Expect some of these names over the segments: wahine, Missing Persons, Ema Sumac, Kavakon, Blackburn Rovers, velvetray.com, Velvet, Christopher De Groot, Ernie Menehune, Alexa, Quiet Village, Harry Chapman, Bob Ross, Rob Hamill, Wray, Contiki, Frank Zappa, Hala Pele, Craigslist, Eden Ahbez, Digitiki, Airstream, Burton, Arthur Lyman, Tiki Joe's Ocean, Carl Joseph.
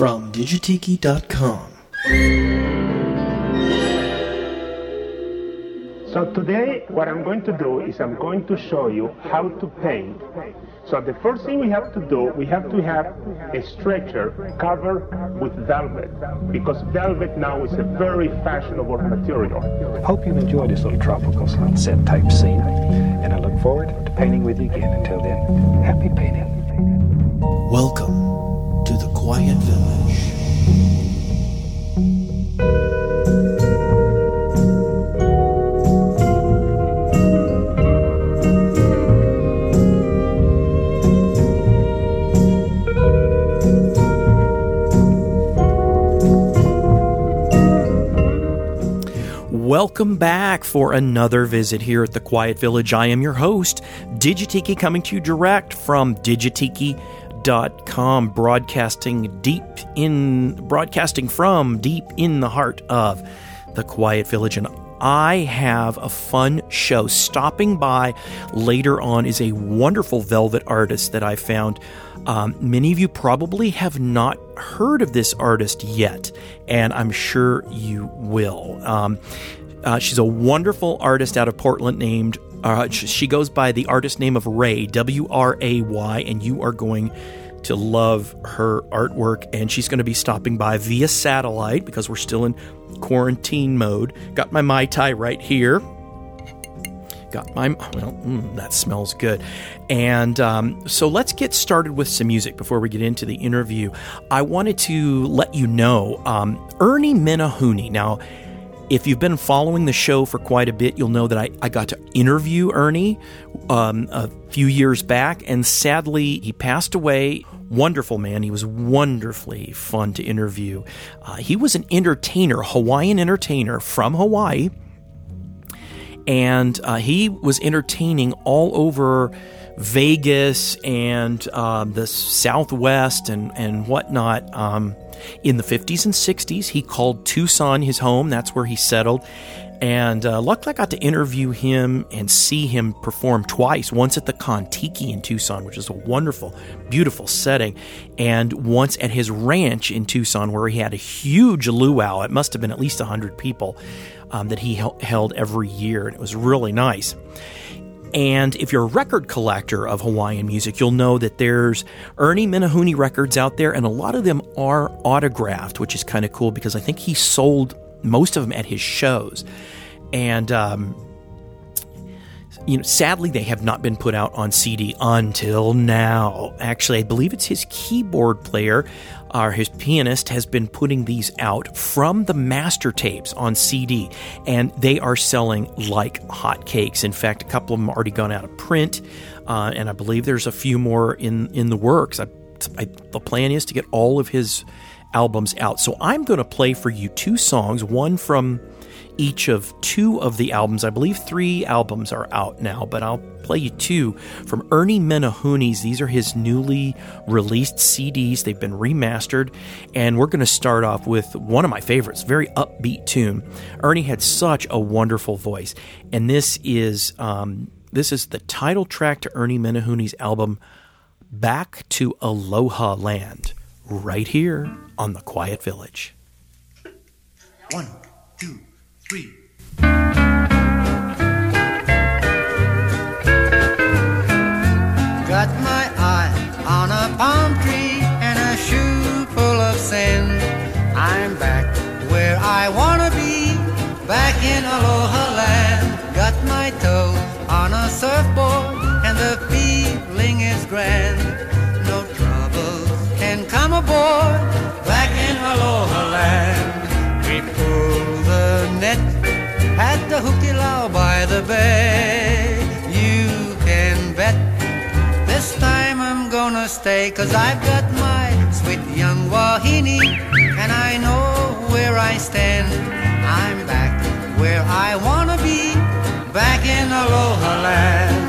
from Digitiki.com. So today what I'm going to do is I'm going to show you how to paint. So the first thing we have to do, we have to have a stretcher covered with velvet, because velvet now is a very fashionable material. Hope you enjoy this little tropical sunset type scene, and I look forward to painting with you again. Until then, happy painting. Welcome to the Quiet Village. Welcome back for another visit here at the Quiet Village. I am your host, Digitiki, coming to you direct from digitiki.com, broadcasting from deep in the heart of the Quiet Village. And I have a fun show. Stopping by later on is a wonderful velvet artist that I found. Many of you probably have not heard of this artist yet, and I'm sure you will. She's a wonderful artist out of Portland named, she goes by the artist name of Wray, W-R-A-Y, and you are going to love her artwork. And she's going to be stopping by via satellite because we're still in quarantine mode. Got my Mai Tai right here. That smells good. And so let's get started with some music before we get into the interview. I wanted to let you know, Ernie Menehune. Now, if you've been following the show for quite a bit, you'll know that I got to interview Ernie a few years back, and sadly, he passed away. Wonderful man. He was wonderfully fun to interview. He was an entertainer, Hawaiian entertainer from Hawaii. And he was entertaining all over Vegas and the Southwest and whatnot in the 50s and 60s. He called Tucson his home. That's where he settled. And luckily I got to interview him and see him perform twice, once at the Contiki in Tucson, which is a wonderful, beautiful setting, and once at his ranch in Tucson where he had a huge luau. It must have been at least 100 people that he held every year, and it was really nice. And if you're a record collector of Hawaiian music, you'll know that there's Ernie Menehune records out there, and a lot of them are autographed, which is kind of cool because I think he sold most of them at his shows. And sadly, they have not been put out on CD until now. Actually, I believe it's his keyboard player, or his pianist, has been putting these out from the master tapes on CD, and they are selling like hotcakes. In fact, a couple of them already gone out of print, and I believe there's a few more in the works. The plan is to get all of his albums out. So I'm going to play for you two songs, one from each of two of the albums. I believe three albums are out now, but I'll play you two from Ernie Menehune's. These are his newly released CDs. They've been remastered, and we're going to start off with one of my favorites, very upbeat tune. Ernie had such a wonderful voice, and this is the title track to Ernie Menehune's album, Back to Aloha Land, right here on the Quiet Village. 1, 2, 3. Got my eye on a palm tree and a shoe full of sand. I'm back where I wanna be, back in Aloha Land. Got my toe on a surfboard and the feeling is grand. No trouble can come aboard, back in Aloha Land. We pull the net at the Hukilau by the bay. You can bet this time I'm gonna stay, 'cause I've got my sweet young wahine and I know where I stand. I'm back where I wanna be, back in Aloha Land.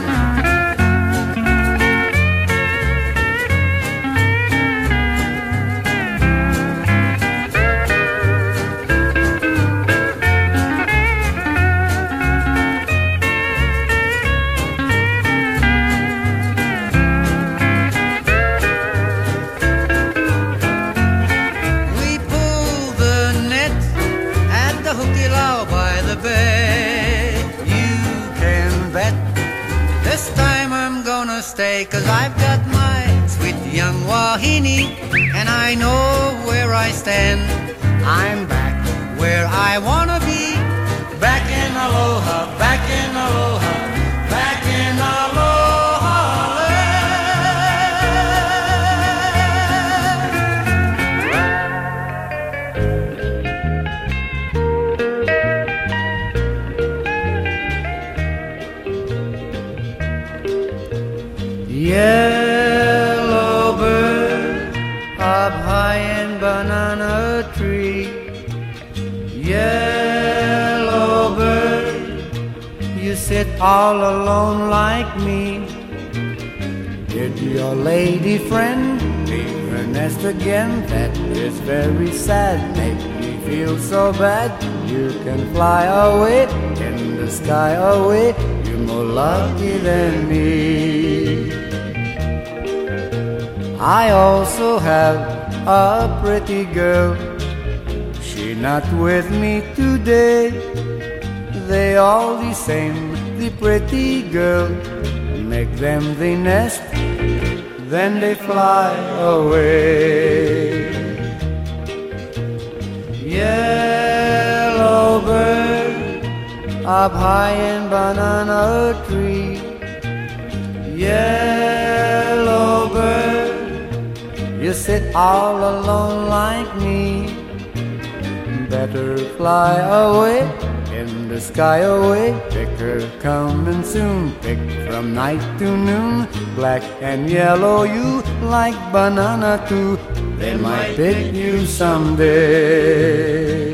and I know where I stand. I'm back where I wanna be, back in Aloha, back in Aloha, back in Aloha Land. Yeah. Sit all alone like me. Did your lady friend leave her nest again? That is very sad, make me feel so bad. You can fly away, in the sky away, you're more lucky than me. I also have a pretty girl, she not with me today. They all the same, the pretty girl, make them the nest, then they fly away. Yellow bird up high in banana tree. Yellow bird, you sit all alone like me. Better fly away, in the sky away, picker coming soon, pick from night to noon, black and yellow, you like banana too, they might pick you someday.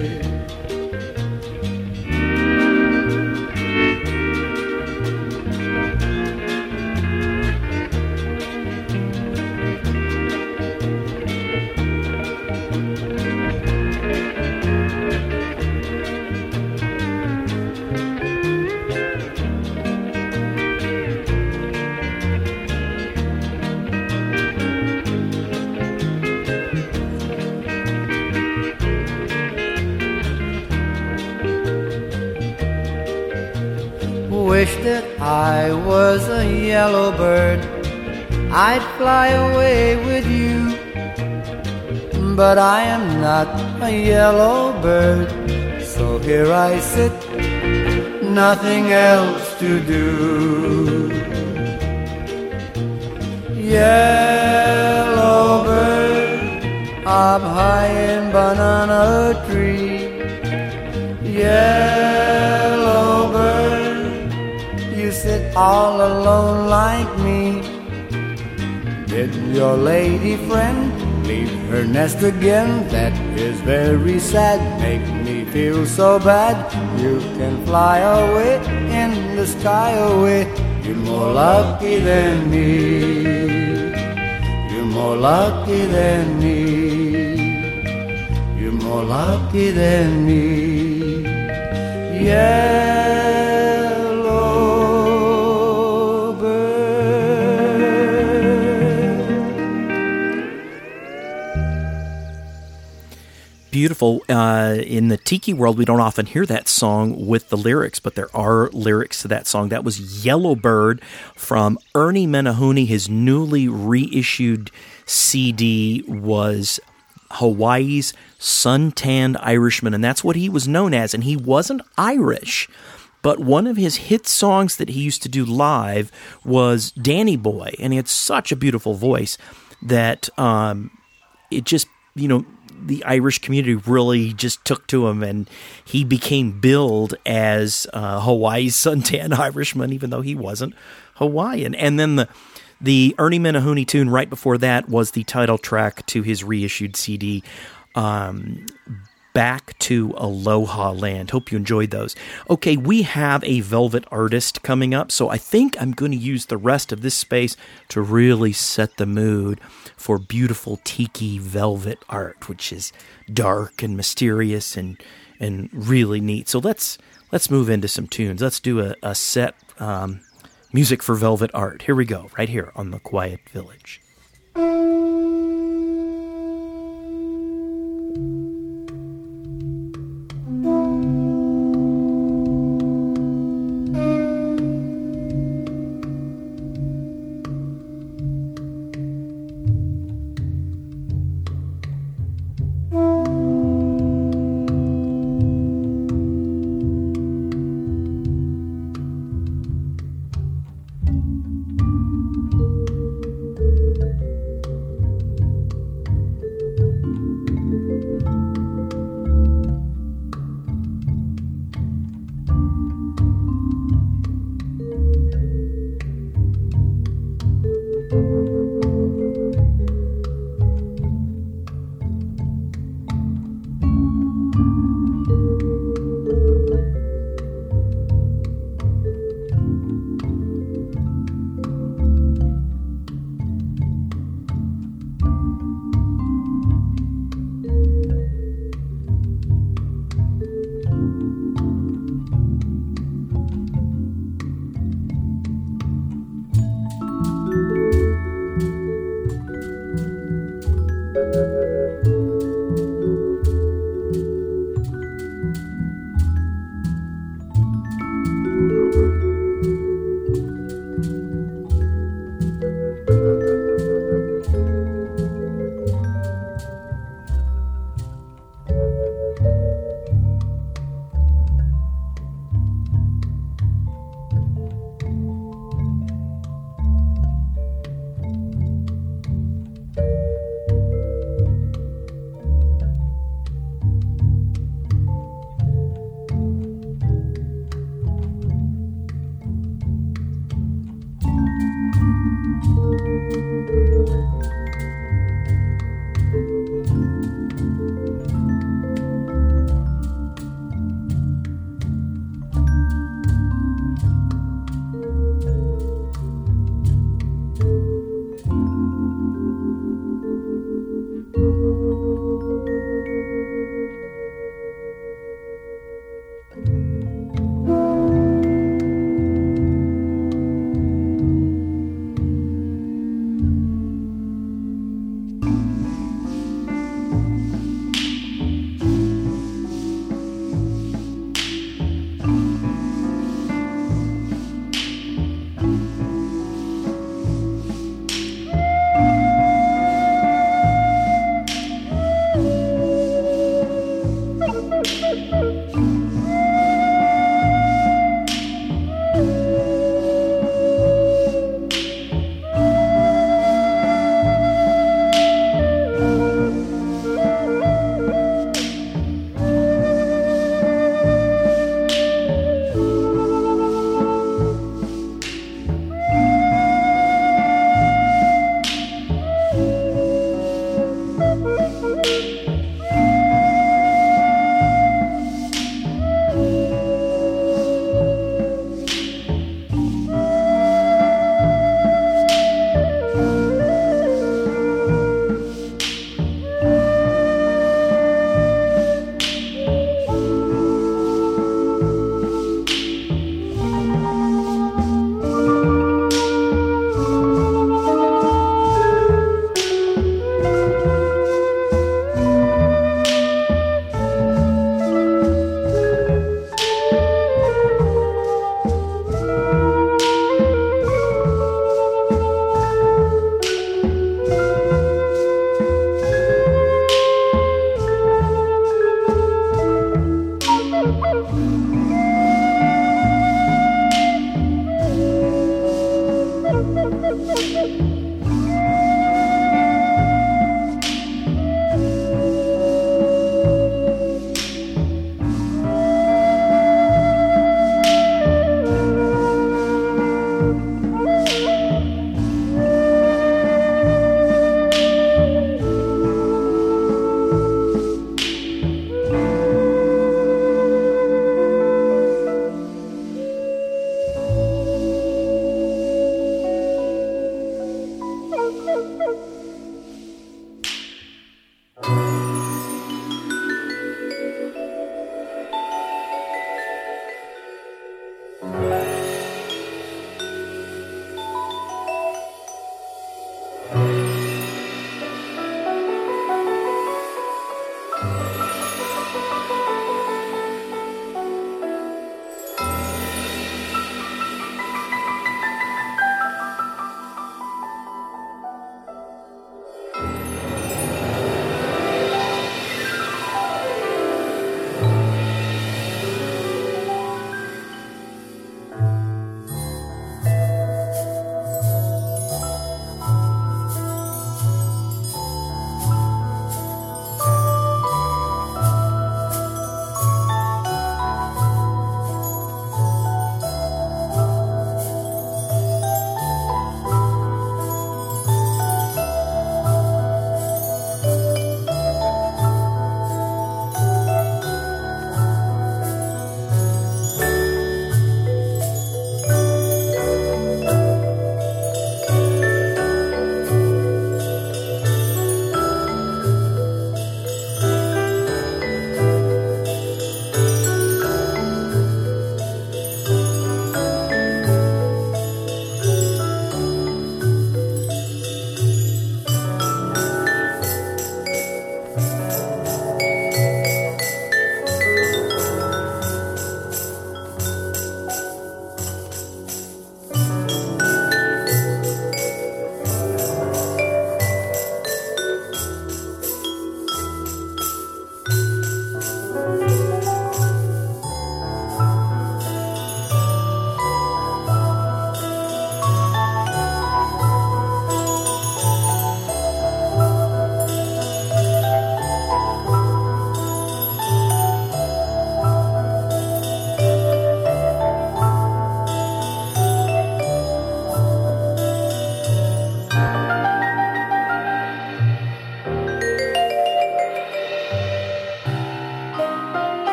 I was a yellow bird, I'd fly away with you. But I am not a yellow bird, so here I sit, nothing else to do. Yellow bird, up high in banana tree. Yellow bird, sit all alone like me. Did your lady friend leave her nest again? That is very sad, make me feel so bad. You can fly away, in the sky away, you're more lucky than me. You're more lucky than me. You're more lucky than me. Yeah. Beautiful. In the tiki world, we don't often hear that song with the lyrics, but there are lyrics to that song. That was Yellow Bird from Ernie Menehune. His newly reissued CD was Hawaii's Suntanned Irishman, and that's what he was known as. And he wasn't Irish, but one of his hit songs that he used to do live was Danny Boy, and he had such a beautiful voice that it just, you know, the Irish community really just took to him, and he became billed as Hawaii's Suntan Irishman, even though he wasn't Hawaiian. And then the Ernie Menehune tune right before that was the title track to his reissued CD, Back to Aloha Land. Hope you enjoyed those. Okay, we have a Velvet artist coming up, so I think I'm going to use the rest of this space to really set the mood for beautiful tiki velvet art, which is dark and mysterious and really neat. So let's move into some tunes. Let's do a set music for velvet art. Here we go, right here on the Quiet Village.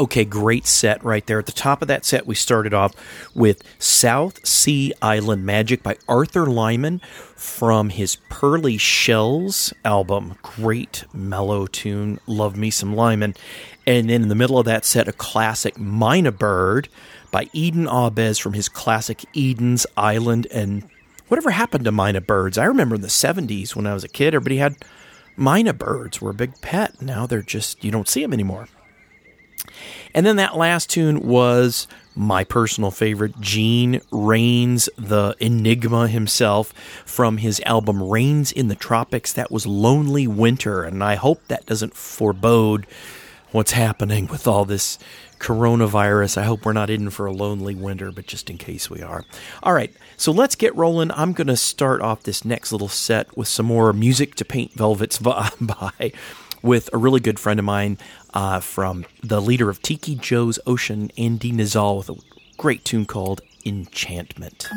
Okay, great set right there. At the top of that set, we started off with South Sea Island Magic by Arthur Lyman from his Pearly Shells album. Great mellow tune. Love me some Lyman. And then in the middle of that set, a classic Mina Bird by Eden Ahbez from his classic Eden's Island. And whatever happened to Mina Birds? I remember in the 70s when I was a kid, everybody had Mina Birds, were a big pet. Now they're just, you don't see them anymore. And then that last tune was my personal favorite, Gene Rains, the Enigma himself, from his album Rains in the Tropics. That was Lonely Winter, and I hope that doesn't forebode what's happening with all this coronavirus. I hope we're not in for a lonely winter, but just in case we are. All right, so let's get rolling. I'm going to start off this next little set with some more music to paint velvets by with a really good friend of mine from the leader of Tiki Joe's Ocean, Andy Nizal, with a great tune called Enchantment.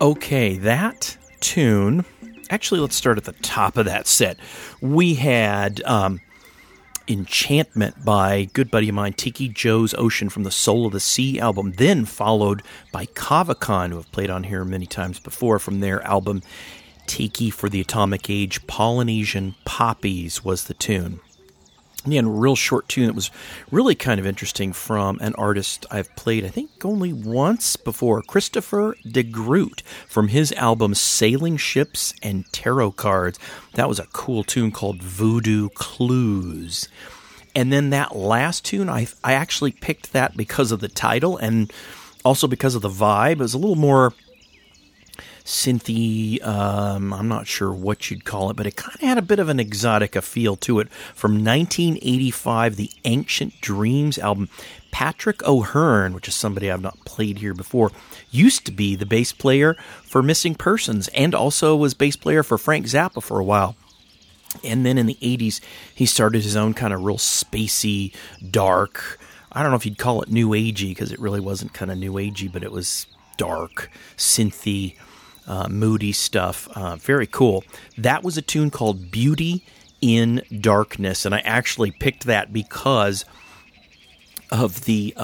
Okay, that tune... Actually, let's start at the top of that set. We had Enchantment by a good buddy of mine, Tiki Joe's Ocean from the Soul of the Sea album, then followed by Kavakon, who I've played on here many times before, from their album Tiki for the Atomic Age, Polynesian Poppies was the tune. Again, a real short tune that was really kind of interesting from an artist I've played, I think, only once before, Christopher De Groot, from his album Sailing Ships and Tarot Cards. That was a cool tune called Voodoo Clues. And then that last tune, I actually picked that because of the title and also because of the vibe. It was a little more synthy, I'm not sure what you'd call it, but it kind of had a bit of an exotica feel to it. From 1985, the Ancient Dreams album, Patrick O'Hearn, which is somebody I've not played here before, used to be the bass player for Missing Persons and also was bass player for Frank Zappa for a while. And then in the 80s, he started his own kind of real spacey, dark, I don't know if you'd call it new agey, because it really wasn't kind of new agey, but it was dark, synthy, moody stuff. Very cool. That was a tune called Beauty in Darkness, and I actually picked that because of the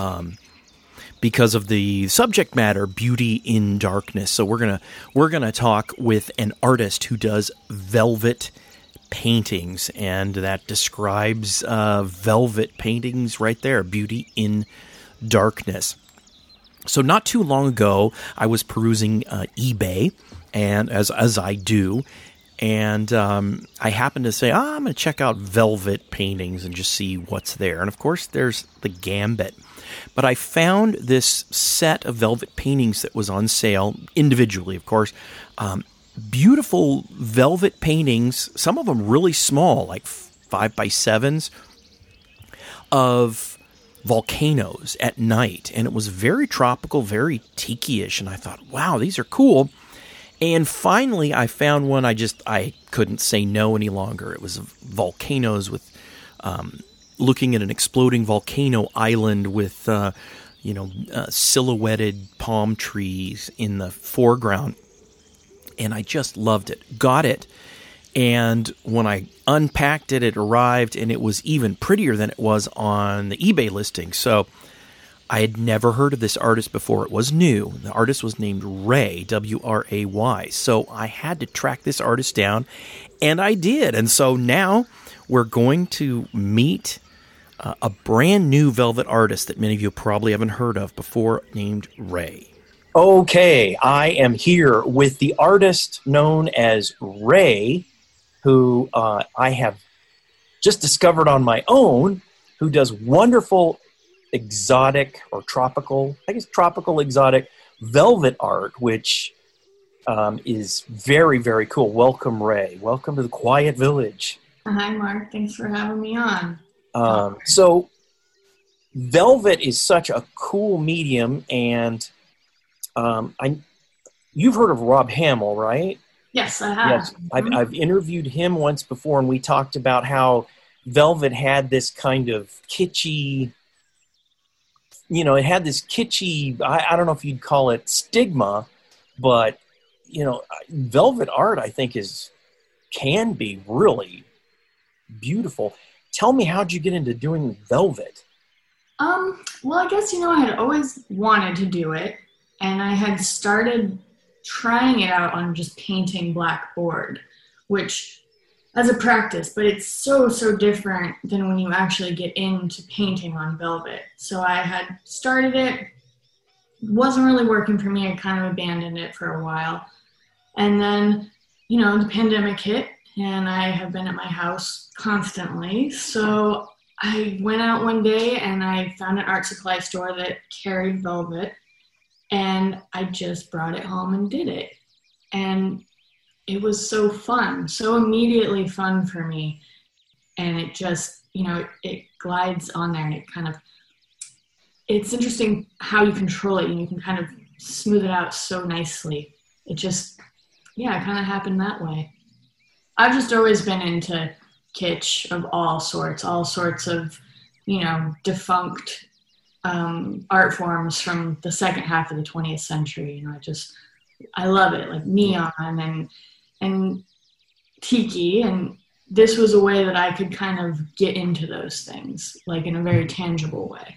subject matter, Beauty in Darkness. So we're gonna talk with an artist who does velvet paintings, and that describes velvet paintings right there, Beauty in Darkness. So not too long ago, I was perusing eBay, and as I do, and I happened to say, I'm going to check out velvet paintings and just see what's there. And of course, there's the gambit. But I found this set of velvet paintings that was on sale, individually, of course. Beautiful velvet paintings, some of them really small, like 5x7s, of volcanoes at night, and it was very tropical, very tiki-ish, and I thought, wow, these are cool. And finally I found one I couldn't say no any longer. It was volcanoes with looking at an exploding volcano island with silhouetted palm trees in the foreground, and I just loved it. Got it. And when I unpacked it, it arrived, and it was even prettier than it was on the eBay listing. So I had never heard of this artist before. It was new. The artist was named Wray, W-R-A-Y. So I had to track this artist down, and I did. And so now we're going to meet a brand new velvet artist that many of you probably haven't heard of before, named Wray. Okay, I am here with the artist known as Wray, who I have just discovered on my own, who does wonderful exotic or tropical, I guess tropical exotic velvet art, which is very, very cool. Welcome, Wray. Welcome to the Quiet Village. Hi, Mark. Thanks for having me on. So velvet is such a cool medium, and you've heard of Rob Hamill, right? Yes, I have. Yes, I've interviewed him once before, and we talked about how velvet had this kind of kitschy, I don't know if you'd call it stigma, but, velvet art, I think, can be really beautiful. Tell me, how'd you get into doing velvet? Well, I guess, I had always wanted to do it, and I had started trying it out on just painting blackboard, which as a practice, but it's so, so different than when you actually get into painting on velvet. So I had started it, wasn't really working for me. I kind of abandoned it for a while. And then, the pandemic hit, and I have been at my house constantly. So I went out one day and I found an art supply store that carried velvet, and I just brought it home and did it. And it was so fun, so immediately fun for me. And it just, it glides on there, and it kind of, it's interesting how you control it, and you can kind of smooth it out so nicely. It just, it kind of happened that way. I've just always been into kitsch of all sorts of, defunct art forms from the second half of the 20th century. I just I love it, like neon and tiki. And this was a way that I could kind of get into those things, like in a very tangible way.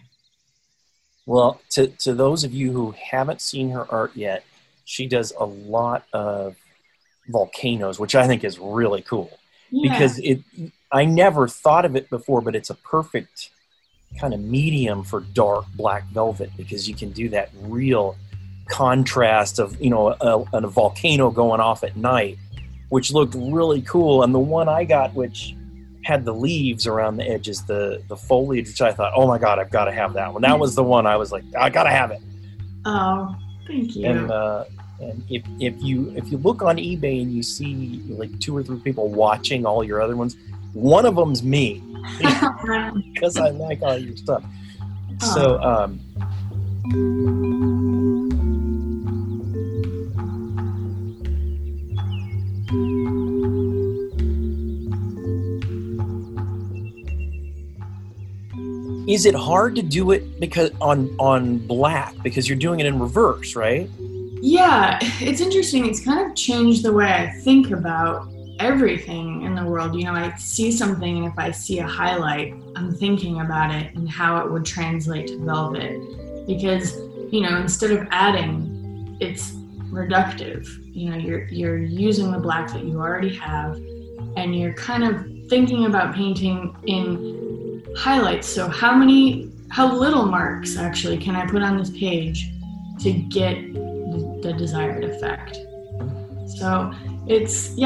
Well, to those of you who haven't seen her art yet, she does a lot of volcanoes, which I think is really cool. Yeah. Because I never thought of it before, but it's a perfect kind of medium for dark black velvet, because you can do that real contrast of, you know, a volcano going off at night, which looked really cool. And the one I got, which had the leaves around the edges, the foliage, which I thought, oh my God, I've got to have that one. That was the one I was like, I got to have it. Oh, thank you. And if you look on eBay and you see like 2 or 3 people watching all your other ones, one of them's me, because I like all your stuff. Oh. So, is it hard to do it because on black, because you're doing it in reverse, right? Yeah, it's interesting. It's kind of changed the way I think about everything in the world. You know, I see something, and if I see a highlight, I'm thinking about it and how it would translate to velvet. Because, you know, instead of adding, it's reductive. You know, you're using the black that you already have, and you're kind of thinking about painting in highlights. So how little marks actually can I put on this page to get the desired effect? So it is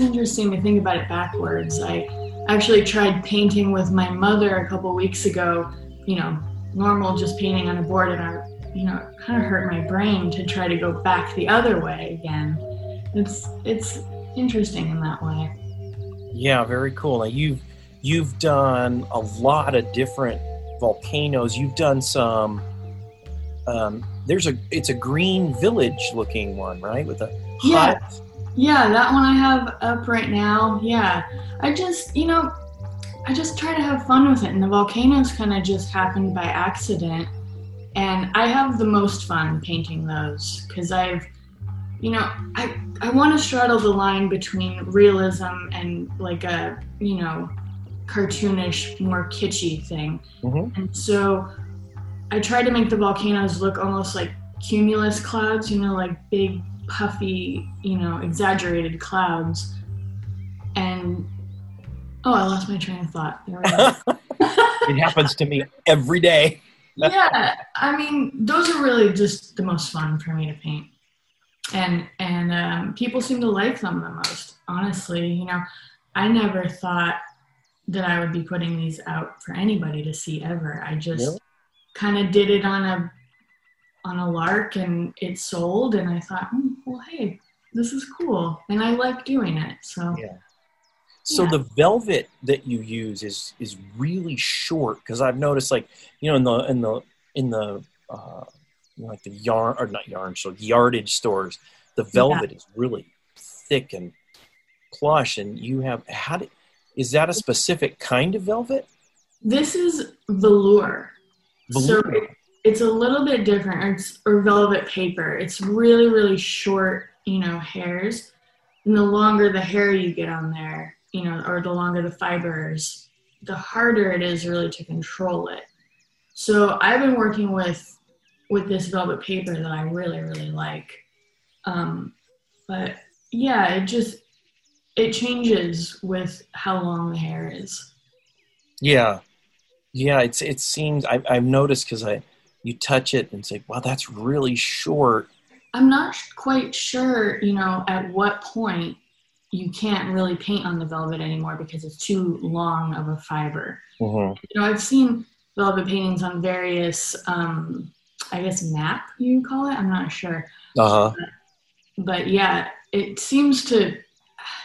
interesting to think about it backwards. I actually tried painting with my mother a couple weeks ago, you know, normal, just painting on a board, and I, you know, it kind of hurt my brain to try to go back the other way again. It's interesting in that way. Yeah, very cool. Now you've done a lot of different volcanoes. You've done some, it's a green village looking one, right? With a hot. Yeah, that one I have up right now. Yeah, I just try to have fun with it, and the volcanoes kind of just happened by accident, and I have the most fun painting those, because I want to straddle the line between realism and like a, you know, cartoonish, more kitschy thing. Mm-hmm. And so I try to make the volcanoes look almost like cumulus clouds, you know, like big puffy, you know, exaggerated clouds. And I lost my train of thought. There we go. It happens to me every day. Yeah, I mean, those are really just the most fun for me to paint, and people seem to like them the most. Honestly, you know, I never thought that I would be putting these out for anybody to see ever. I just kind of did it on a lark, and it sold, and I thought, well, hey, this is cool, and I like doing it. So yeah. So the velvet that you use is really short, because I've noticed, like, you know, in the like the yardage stores, the velvet is really thick and plush. And you have is that a specific kind of velvet? This is velour. So it's a little bit different, or velvet paper. It's really, really short, you know, hairs. And the longer the hair you get on there, you know, or the longer the fibers, the harder it is really to control it. So I've been working with this velvet paper that I really, really like. But yeah, it changes with how long the hair is. Yeah. Yeah. It seems, I've noticed, because you touch it and say, wow, that's really short. I'm not quite sure, you know, at what point you can't really paint on the velvet anymore because it's too long of a fiber. Mm-hmm. You know, I've seen velvet paintings on various, I guess map you call it. I'm not sure. Uh-huh. But yeah, it seems to,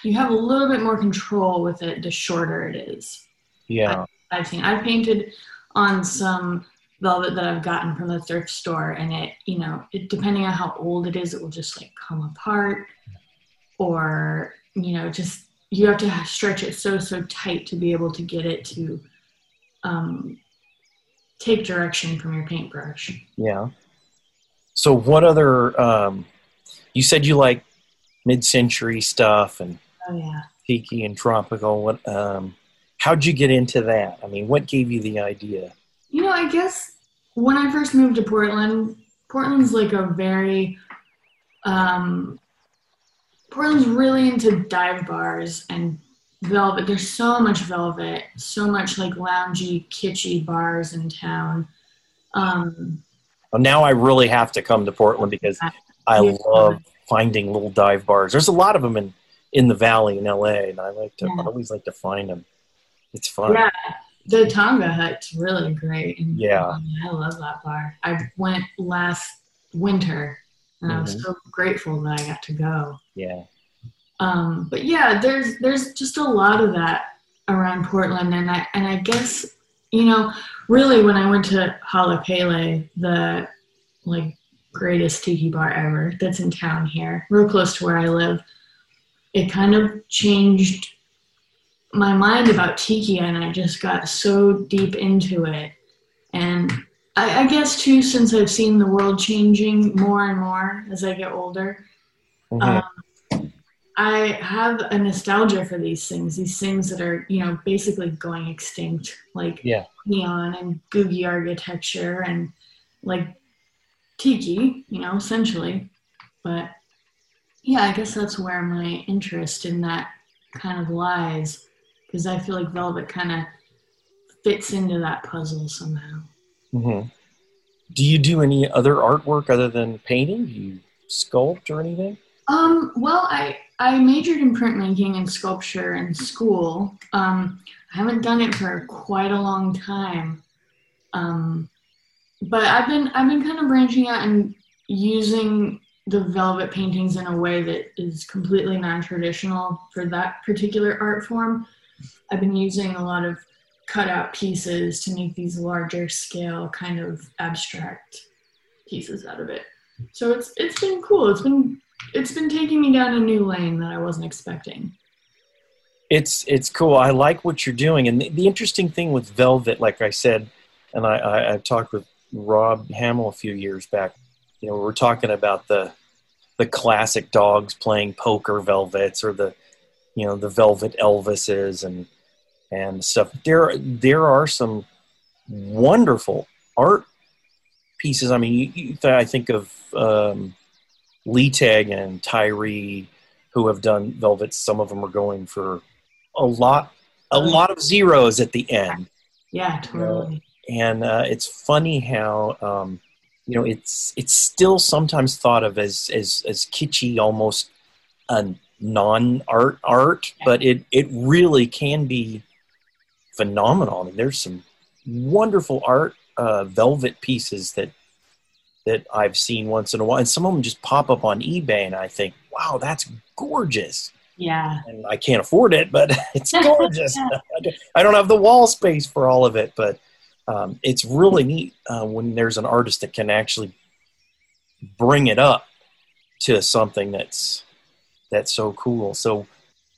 you have a little bit more control with it the shorter it is. Yeah. I've painted on some velvet that I've gotten from the thrift store, and it, you know, it, depending on how old it is, it will just like come apart, or, you know, just, you have to stretch it so tight to be able to get it to take direction from your paintbrush. Yeah. So what other You said you like mid-century stuff and tiki and tropical. What? How'd you get into that? I mean, what gave you the idea? You know, I guess when I first moved to Portland, Portland's like a very, Portland's really into dive bars and velvet. There's so much velvet, so much like loungy, kitschy bars in town. Well, now I really have to come to Portland because I love finding little dive bars. There's a lot of them in the Valley in LA, and I like to I always like to find them. It's fun. Yeah, the Tonga Hut's really great. And I love that bar. I went last winter, and I was so grateful that I got to go. Yeah. But yeah, there's just a lot of that around Portland, and I guess, you know, really when I went to Hala Pele, the like greatest tiki bar ever that's in town here, real close to where I live, it kind of changed my mind about tiki, and I just got so deep into it. And I guess too, since I've seen the world changing more and more as I get older, I have a nostalgia for these things that are, you know, basically going extinct, like neon and googie architecture and like tiki, you know, essentially. But yeah, I guess that's where my interest in that kind of lies, because I feel like velvet kind of fits into that puzzle somehow. Mm-hmm. Do you do any other artwork other than painting? Do you sculpt or anything? Well, I majored in printmaking and sculpture in school. I haven't done it for quite a long time. But I've been kind of branching out and using the velvet paintings in a way that is completely non-traditional for that particular art form. I've been using a lot of cutout pieces to make these larger scale kind of abstract pieces out of it. So it's been cool. It's been taking me down a new lane that I wasn't expecting. It's cool. I like what you're doing. And the interesting thing with velvet, like I said, and I talked with Rob Hamill a few years back, you know, we were talking about the classic dogs playing poker velvets, or the, you know, the velvet Elvises and stuff. There are some wonderful art pieces. I mean, I think of, Lee Tag and Tyree, who have done velvets. Some of them are going for a lot of zeros at the end. Yeah, totally. And it's funny how you know, it's still sometimes thought of as kitschy, almost a non-art, but it really can be phenomenal. I mean, there's some wonderful art velvet pieces that I've seen once in a while. And some of them just pop up on eBay and I think, wow, that's gorgeous. Yeah. And I can't afford it, but it's gorgeous. Yeah. I don't have the wall space for all of it, but it's really neat when there's an artist that can actually bring it up to something that's so cool. So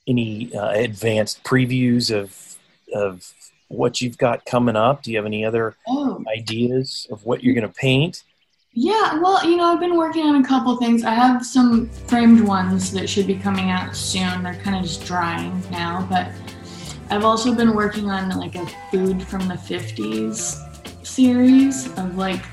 any advanced previews of what you've got coming up? Do you have any other ideas of what you're going to paint? Yeah, well, you know, I've been working on a couple things. I have some framed ones that should be coming out soon. They're kind of just drying now, but I've also been working on like a food from the 50s series of like,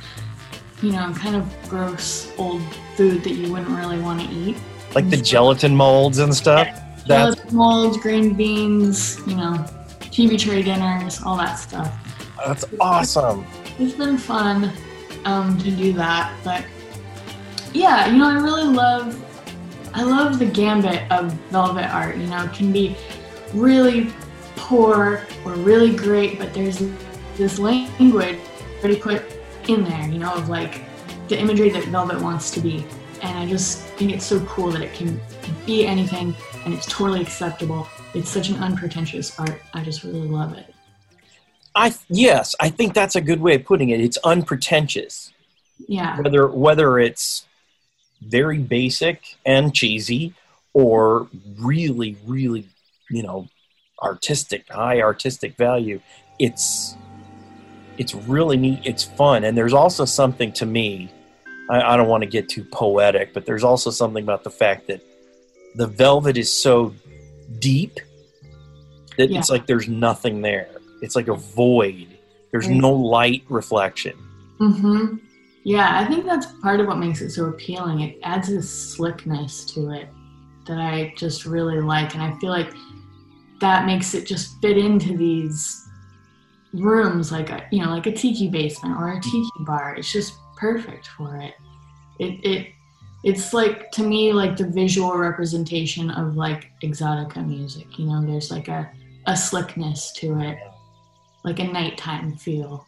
you know, kind of gross old food that you wouldn't really want to eat. Like the gelatin molds and stuff? Yeah. Gelatin molds, green beans, you know, TV tray dinners, all that stuff. That's awesome. It's been fun. To do that, but yeah, you know, I love the gambit of velvet art. You know, it can be really poor or really great, but there's this language already put in there, you know, of like the imagery that velvet wants to be. And I just think it's so cool that it can be anything and it's totally acceptable. It's such an unpretentious art. I just really love it. Yes, I think that's a good way of putting it. It's unpretentious. Yeah. Whether it's very basic and cheesy or really, really, you know, artistic, high artistic value, it's really neat. It's fun. And there's also something to me I don't want to get too poetic, but there's also something about the fact that the velvet is so deep that it's like there's nothing there. It's like a void. There's no light reflection. Mm-hmm. Yeah, I think that's part of what makes it so appealing. It adds this slickness to it that I just really like, and I feel like that makes it just fit into these rooms, like a, you know, like a tiki basement or a tiki bar. It's just perfect for it. It's like, to me, like the visual representation of like Exotica music. You know, there's like a slickness to it, like a nighttime feel.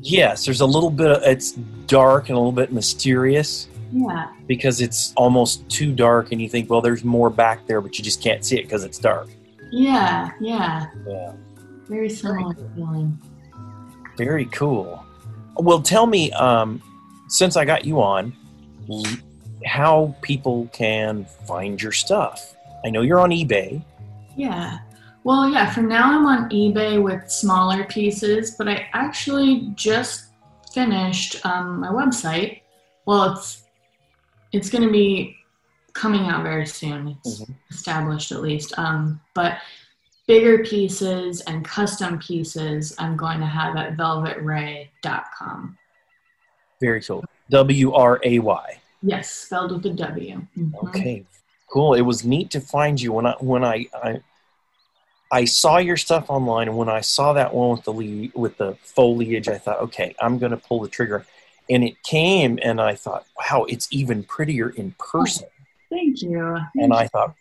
Yes, there's a little bit of, it's dark and a little bit mysterious. Yeah. Because it's almost too dark and you think, well, there's more back there, but you just can't see it because it's dark. Yeah, yeah. Yeah. Very similar feeling. Very cool. Well, tell me, since I got you on, how people can find your stuff. I know you're on eBay. Yeah. Well, yeah, for now I'm on eBay with smaller pieces, but I actually just finished my website. Well, it's going to be coming out very soon. It's established at least. But bigger pieces and custom pieces I'm going to have at velvetray.com. Very cool. W-R-A-Y. Yes, spelled with a W. Mm-hmm. Okay, cool. It was neat to find you when I saw your stuff online, and when I saw that one with the foliage, I thought, okay, I'm going to pull the trigger. And it came, and I thought, wow, it's even prettier in person. Oh, thank you. And I thought,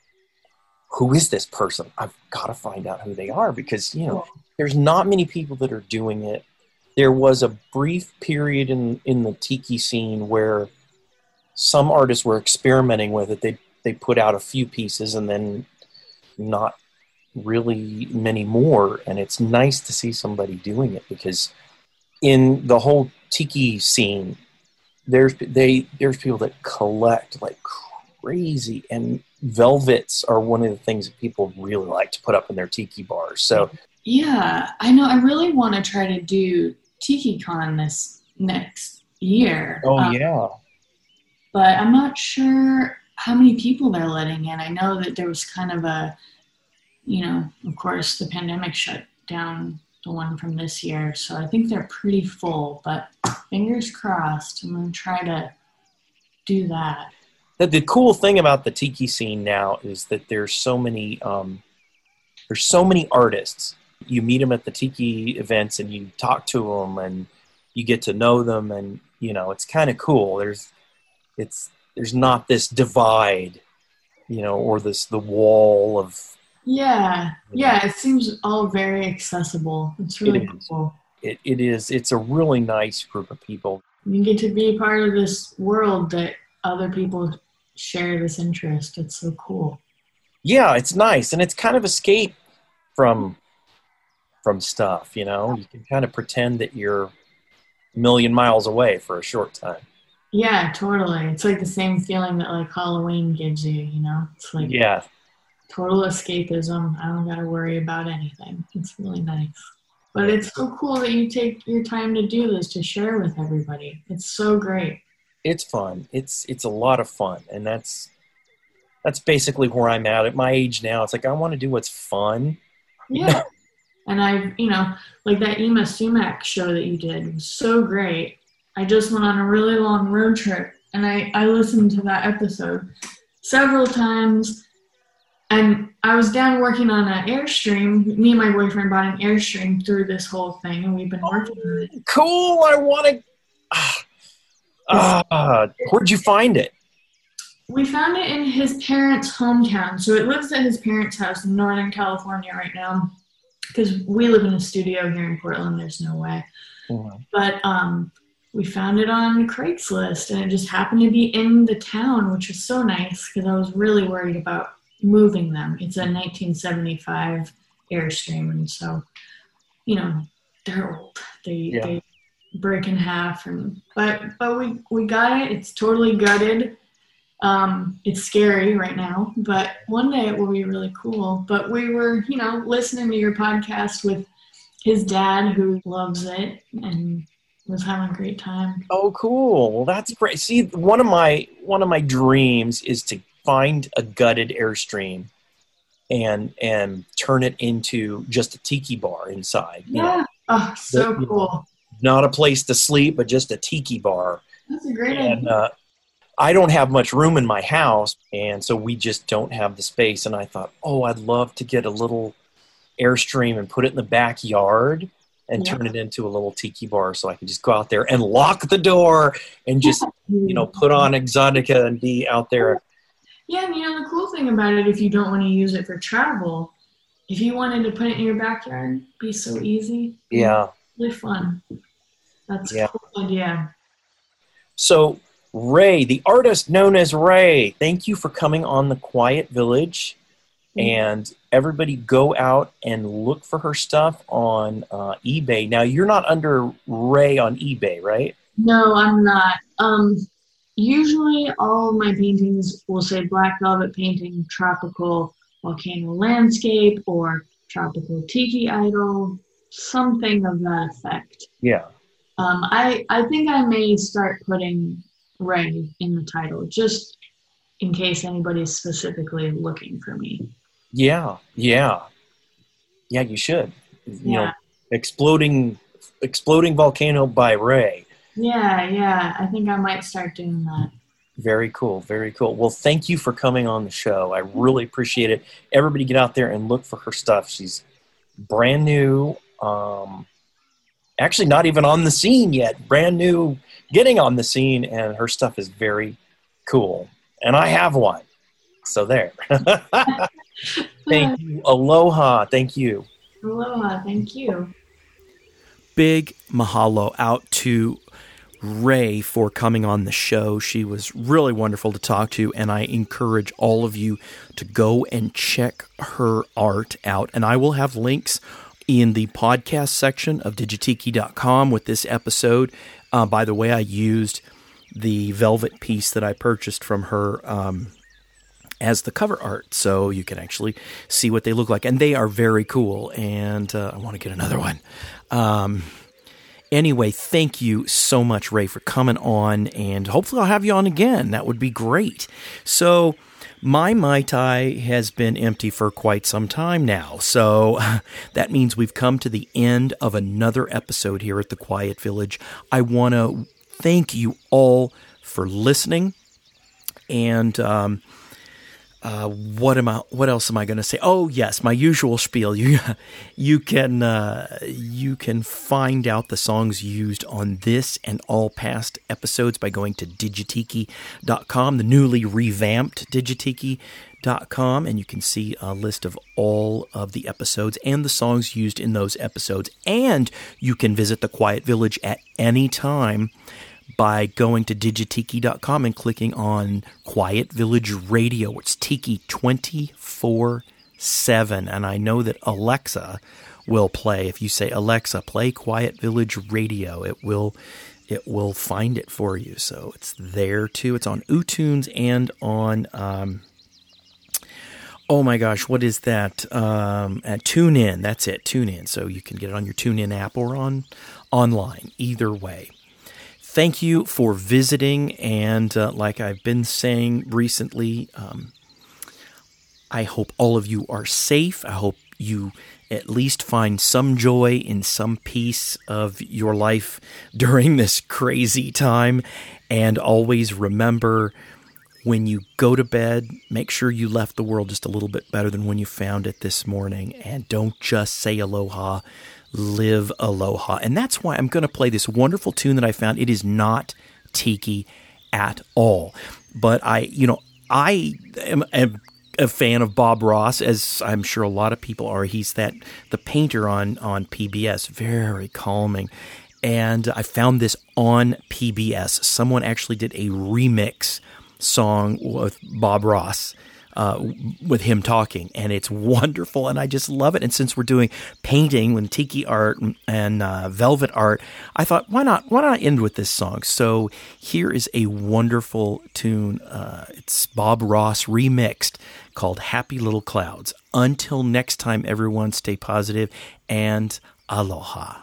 who is this person? I've got to find out who they are, because, you know, there's not many people that are doing it. There was a brief period in the tiki scene where some artists were experimenting with it. They put out a few pieces and then not really many more, and it's nice to see somebody doing it, because in the whole tiki scene there's people that collect like crazy, and velvets are one of the things that people really like to put up in their tiki bars. So yeah, I know I really want to try to do TikiCon this next year. But I'm not sure how many people they're letting in. I know that there was kind of a, you know, of course, the pandemic shut down the one from this year, so I think they're pretty full, but fingers crossed, I'm going to try to do that. The cool thing about the tiki scene now is that there's so many artists. You meet them at the tiki events, and you talk to them, and you get to know them, and, you know, it's kind of cool. There's not this divide, you know, or the wall of... Yeah, yeah, it seems all very accessible. It's really cool. It is. It's a really nice group of people. You get to be part of this world that other people share this interest. It's so cool. Yeah, it's nice, and it's kind of escape from stuff, you know? You can kind of pretend that you're a million miles away for a short time. Yeah, totally. It's like the same feeling that like Halloween gives you, you know? It's like... Yeah. Total escapism. I don't got to worry about anything. It's really nice. But it's so cool that you take your time to do this, to share with everybody. It's so great. It's fun. It's a lot of fun. And that's basically where I'm at. At my age now, it's like, I want to do what's fun. Yeah. And I, you know, like that Ema Sumac show that you did was so great. I just went on a really long road trip, and I listened to that episode several times. And I was down working on an Airstream. Me and my boyfriend bought an Airstream through this whole thing, and we've been working on it. Cool! I want to... where'd you find it? We found it in his parents' hometown. So it lives at his parents' house in Northern California right now, because we live in a studio here in Portland. There's no way. Mm-hmm. But we found it on Craigslist, and it just happened to be in the town, which was so nice, because I was really worried about moving them. It's a 1975 Airstream, and so, you know, they're old. They break in half, but we got it. It's totally gutted, It's scary right now, but one day it will be really cool. But we were, you know, listening to your podcast with his dad, who loves it and was having a great time. Oh, cool. That's great. See, one of my dreams is to find a gutted Airstream and turn it into just a tiki bar inside. Yeah. Oh, so cool. You know, not a place to sleep, but just a tiki bar. That's a great idea. I don't have much room in my house, and so we just don't have the space. And I thought, oh, I'd love to get a little Airstream and put it in the backyard and turn it into a little tiki bar, so I can just go out there and lock the door and just, you know, put on Exotica and be out there. Yeah, and you know, the cool thing about it, if you don't want to use it for travel, if you wanted to put it in your backyard, it'd be so easy. Yeah. Really fun. That's a cool idea. So, Wray, the artist known as Wray, thank you for coming on the Quiet Village, and everybody go out and look for her stuff on eBay. Now, you're not under Wray on eBay, right? No, I'm not. Usually all of my paintings will say Black Velvet Painting, Tropical Volcano Landscape, or Tropical Tiki Idol, something of that effect. Yeah. I think I may start putting Wray in the title, just in case anybody's specifically looking for me. Yeah, you should. You know, exploding volcano by Wray. Yeah, I think I might start doing that. Very cool. Well, thank you for coming on the show. I really appreciate it. Everybody get out there and look for her stuff. She's brand new, actually not even on the scene yet, brand new, getting on the scene, and her stuff is very cool. And I have one. So there. Thank you. Aloha. Thank you. Aloha. Thank you. Big mahalo out to Wray for coming on the show. She was really wonderful to talk to, and I encourage all of you to go and check her art out. And I will have links in the podcast section of digitiki.com with this episode. By the way, I used the velvet piece that I purchased from her as the cover art, so you can actually see what they look like. And they are very cool, and I want to get another one. Anyway, thank you so much, Wray, for coming on, and hopefully I'll have you on again. That would be great. So my Mai Tai has been empty for quite some time now, so that means we've come to the end of another episode here at the Quiet Village. I want to thank you all for listening, and what else am I going to say? Oh yes, my usual spiel. You can find out the songs used on this and all past episodes by going to digitiki.com, the newly revamped digitiki.com, and you can see a list of all of the episodes and the songs used in those episodes. And you can visit the Quiet Village at any time by going to digitiki.com and clicking on Quiet Village Radio. It's Tiki 24/7. And I know that Alexa will play. If you say, Alexa, play Quiet Village Radio, it will find it for you. So it's there too. It's on UTunes and on oh my gosh, what is that? At TuneIn. That's it, TuneIn. So you can get it on your TuneIn app or on online. Either way. Thank you for visiting, and like I've been saying recently, I hope all of you are safe. I hope you at least find some joy in some piece of your life during this crazy time. And always remember, when you go to bed, make sure you left the world just a little bit better than when you found it this morning. And don't just say aloha. Live aloha. And that's why I'm going to play this wonderful tune that I found. It is not tiki at all. But I am a fan of Bob Ross, as I'm sure a lot of people are. He's the painter on PBS. Very calming. And I found this on PBS. Someone actually did a remix song with Bob Ross with him talking, and it's wonderful, and I just love it. And since we're doing painting and tiki art and velvet art, I thought, why not end with this song? So here is a wonderful tune. It's Bob Ross remixed, called Happy Little Clouds. Until next time, everyone, stay positive and aloha.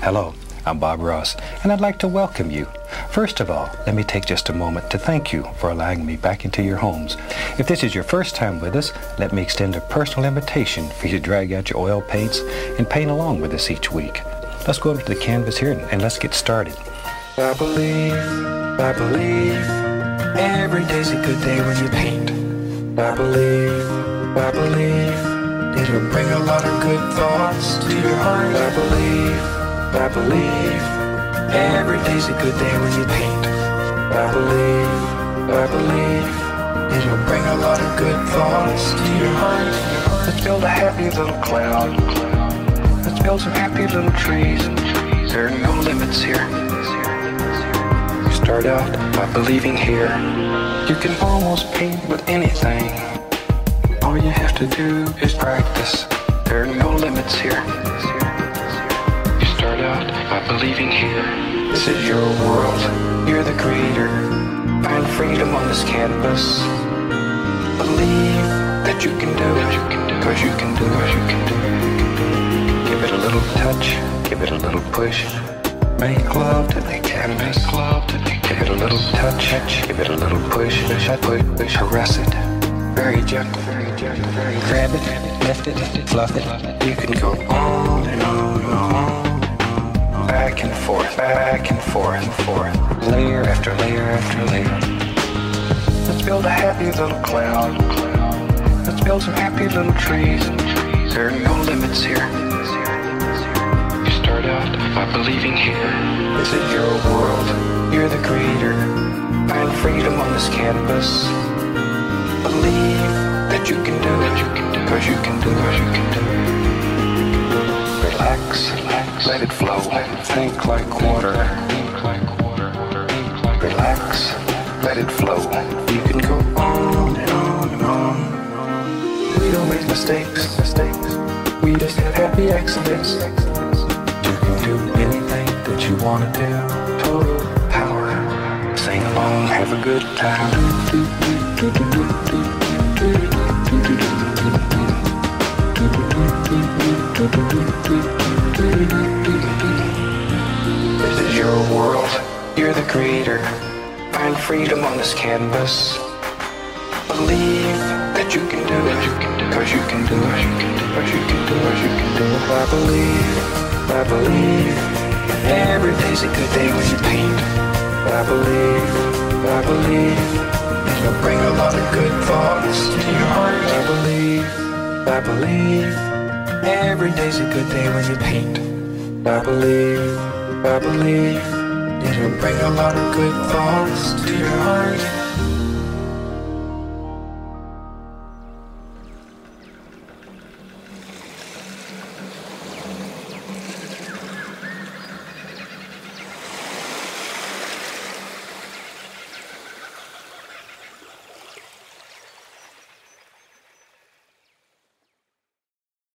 Hello, I'm Bob Ross, and I'd like to welcome you. First of all, let me take just a moment to thank you for allowing me back into your homes. If this is your first time with us, let me extend a personal invitation for you to drag out your oil paints and paint along with us each week. Let's go up to the canvas here and let's get started. I believe, every day's a good day when you paint. I believe, it'll bring a lot of good thoughts to your heart. I believe, every day's a good day when you paint. I believe, it'll bring a lot of good thoughts to your heart. Let's build a happy little cloud. Let's build some happy little trees. There are no limits here. Start out by believing here. You can almost paint with anything. All you have to do is practice. There are no limits here. You start out by believing here. This is your world. You're the creator. Find freedom on this canvas. Believe that you can do it. Because you can do it. Give it a little touch. Give it a little push. Make love to the canvas. Give it a little touch. Give it a little push. Push. Caress it. Very gentle. Grab it. Lift it. Fluff it. You can go on and on. Back and forth. Back and forth. Layer after layer after layer. Let's build a happy little cloud. Let's build some happy little trees. There are no limits here. Out by believing here. This is your world. You're the creator. Find freedom on this canvas. Believe that you can do it. Because you can do it. Relax. Let it flow. Think like water. Relax. Let it flow. You can go on and on and on. We don't make mistakes. We just have happy accidents. Do anything that you want to do. Total power. Sing along, have a good time. This is your world. You're the creator. Find freedom on this canvas. Believe that you can do it. Because you can do it. I believe. I believe every day's a good day when you paint. I believe it'll bring a lot of good thoughts to your heart. I believe every day's a good day when you paint. I believe it'll bring a lot of good thoughts to your heart.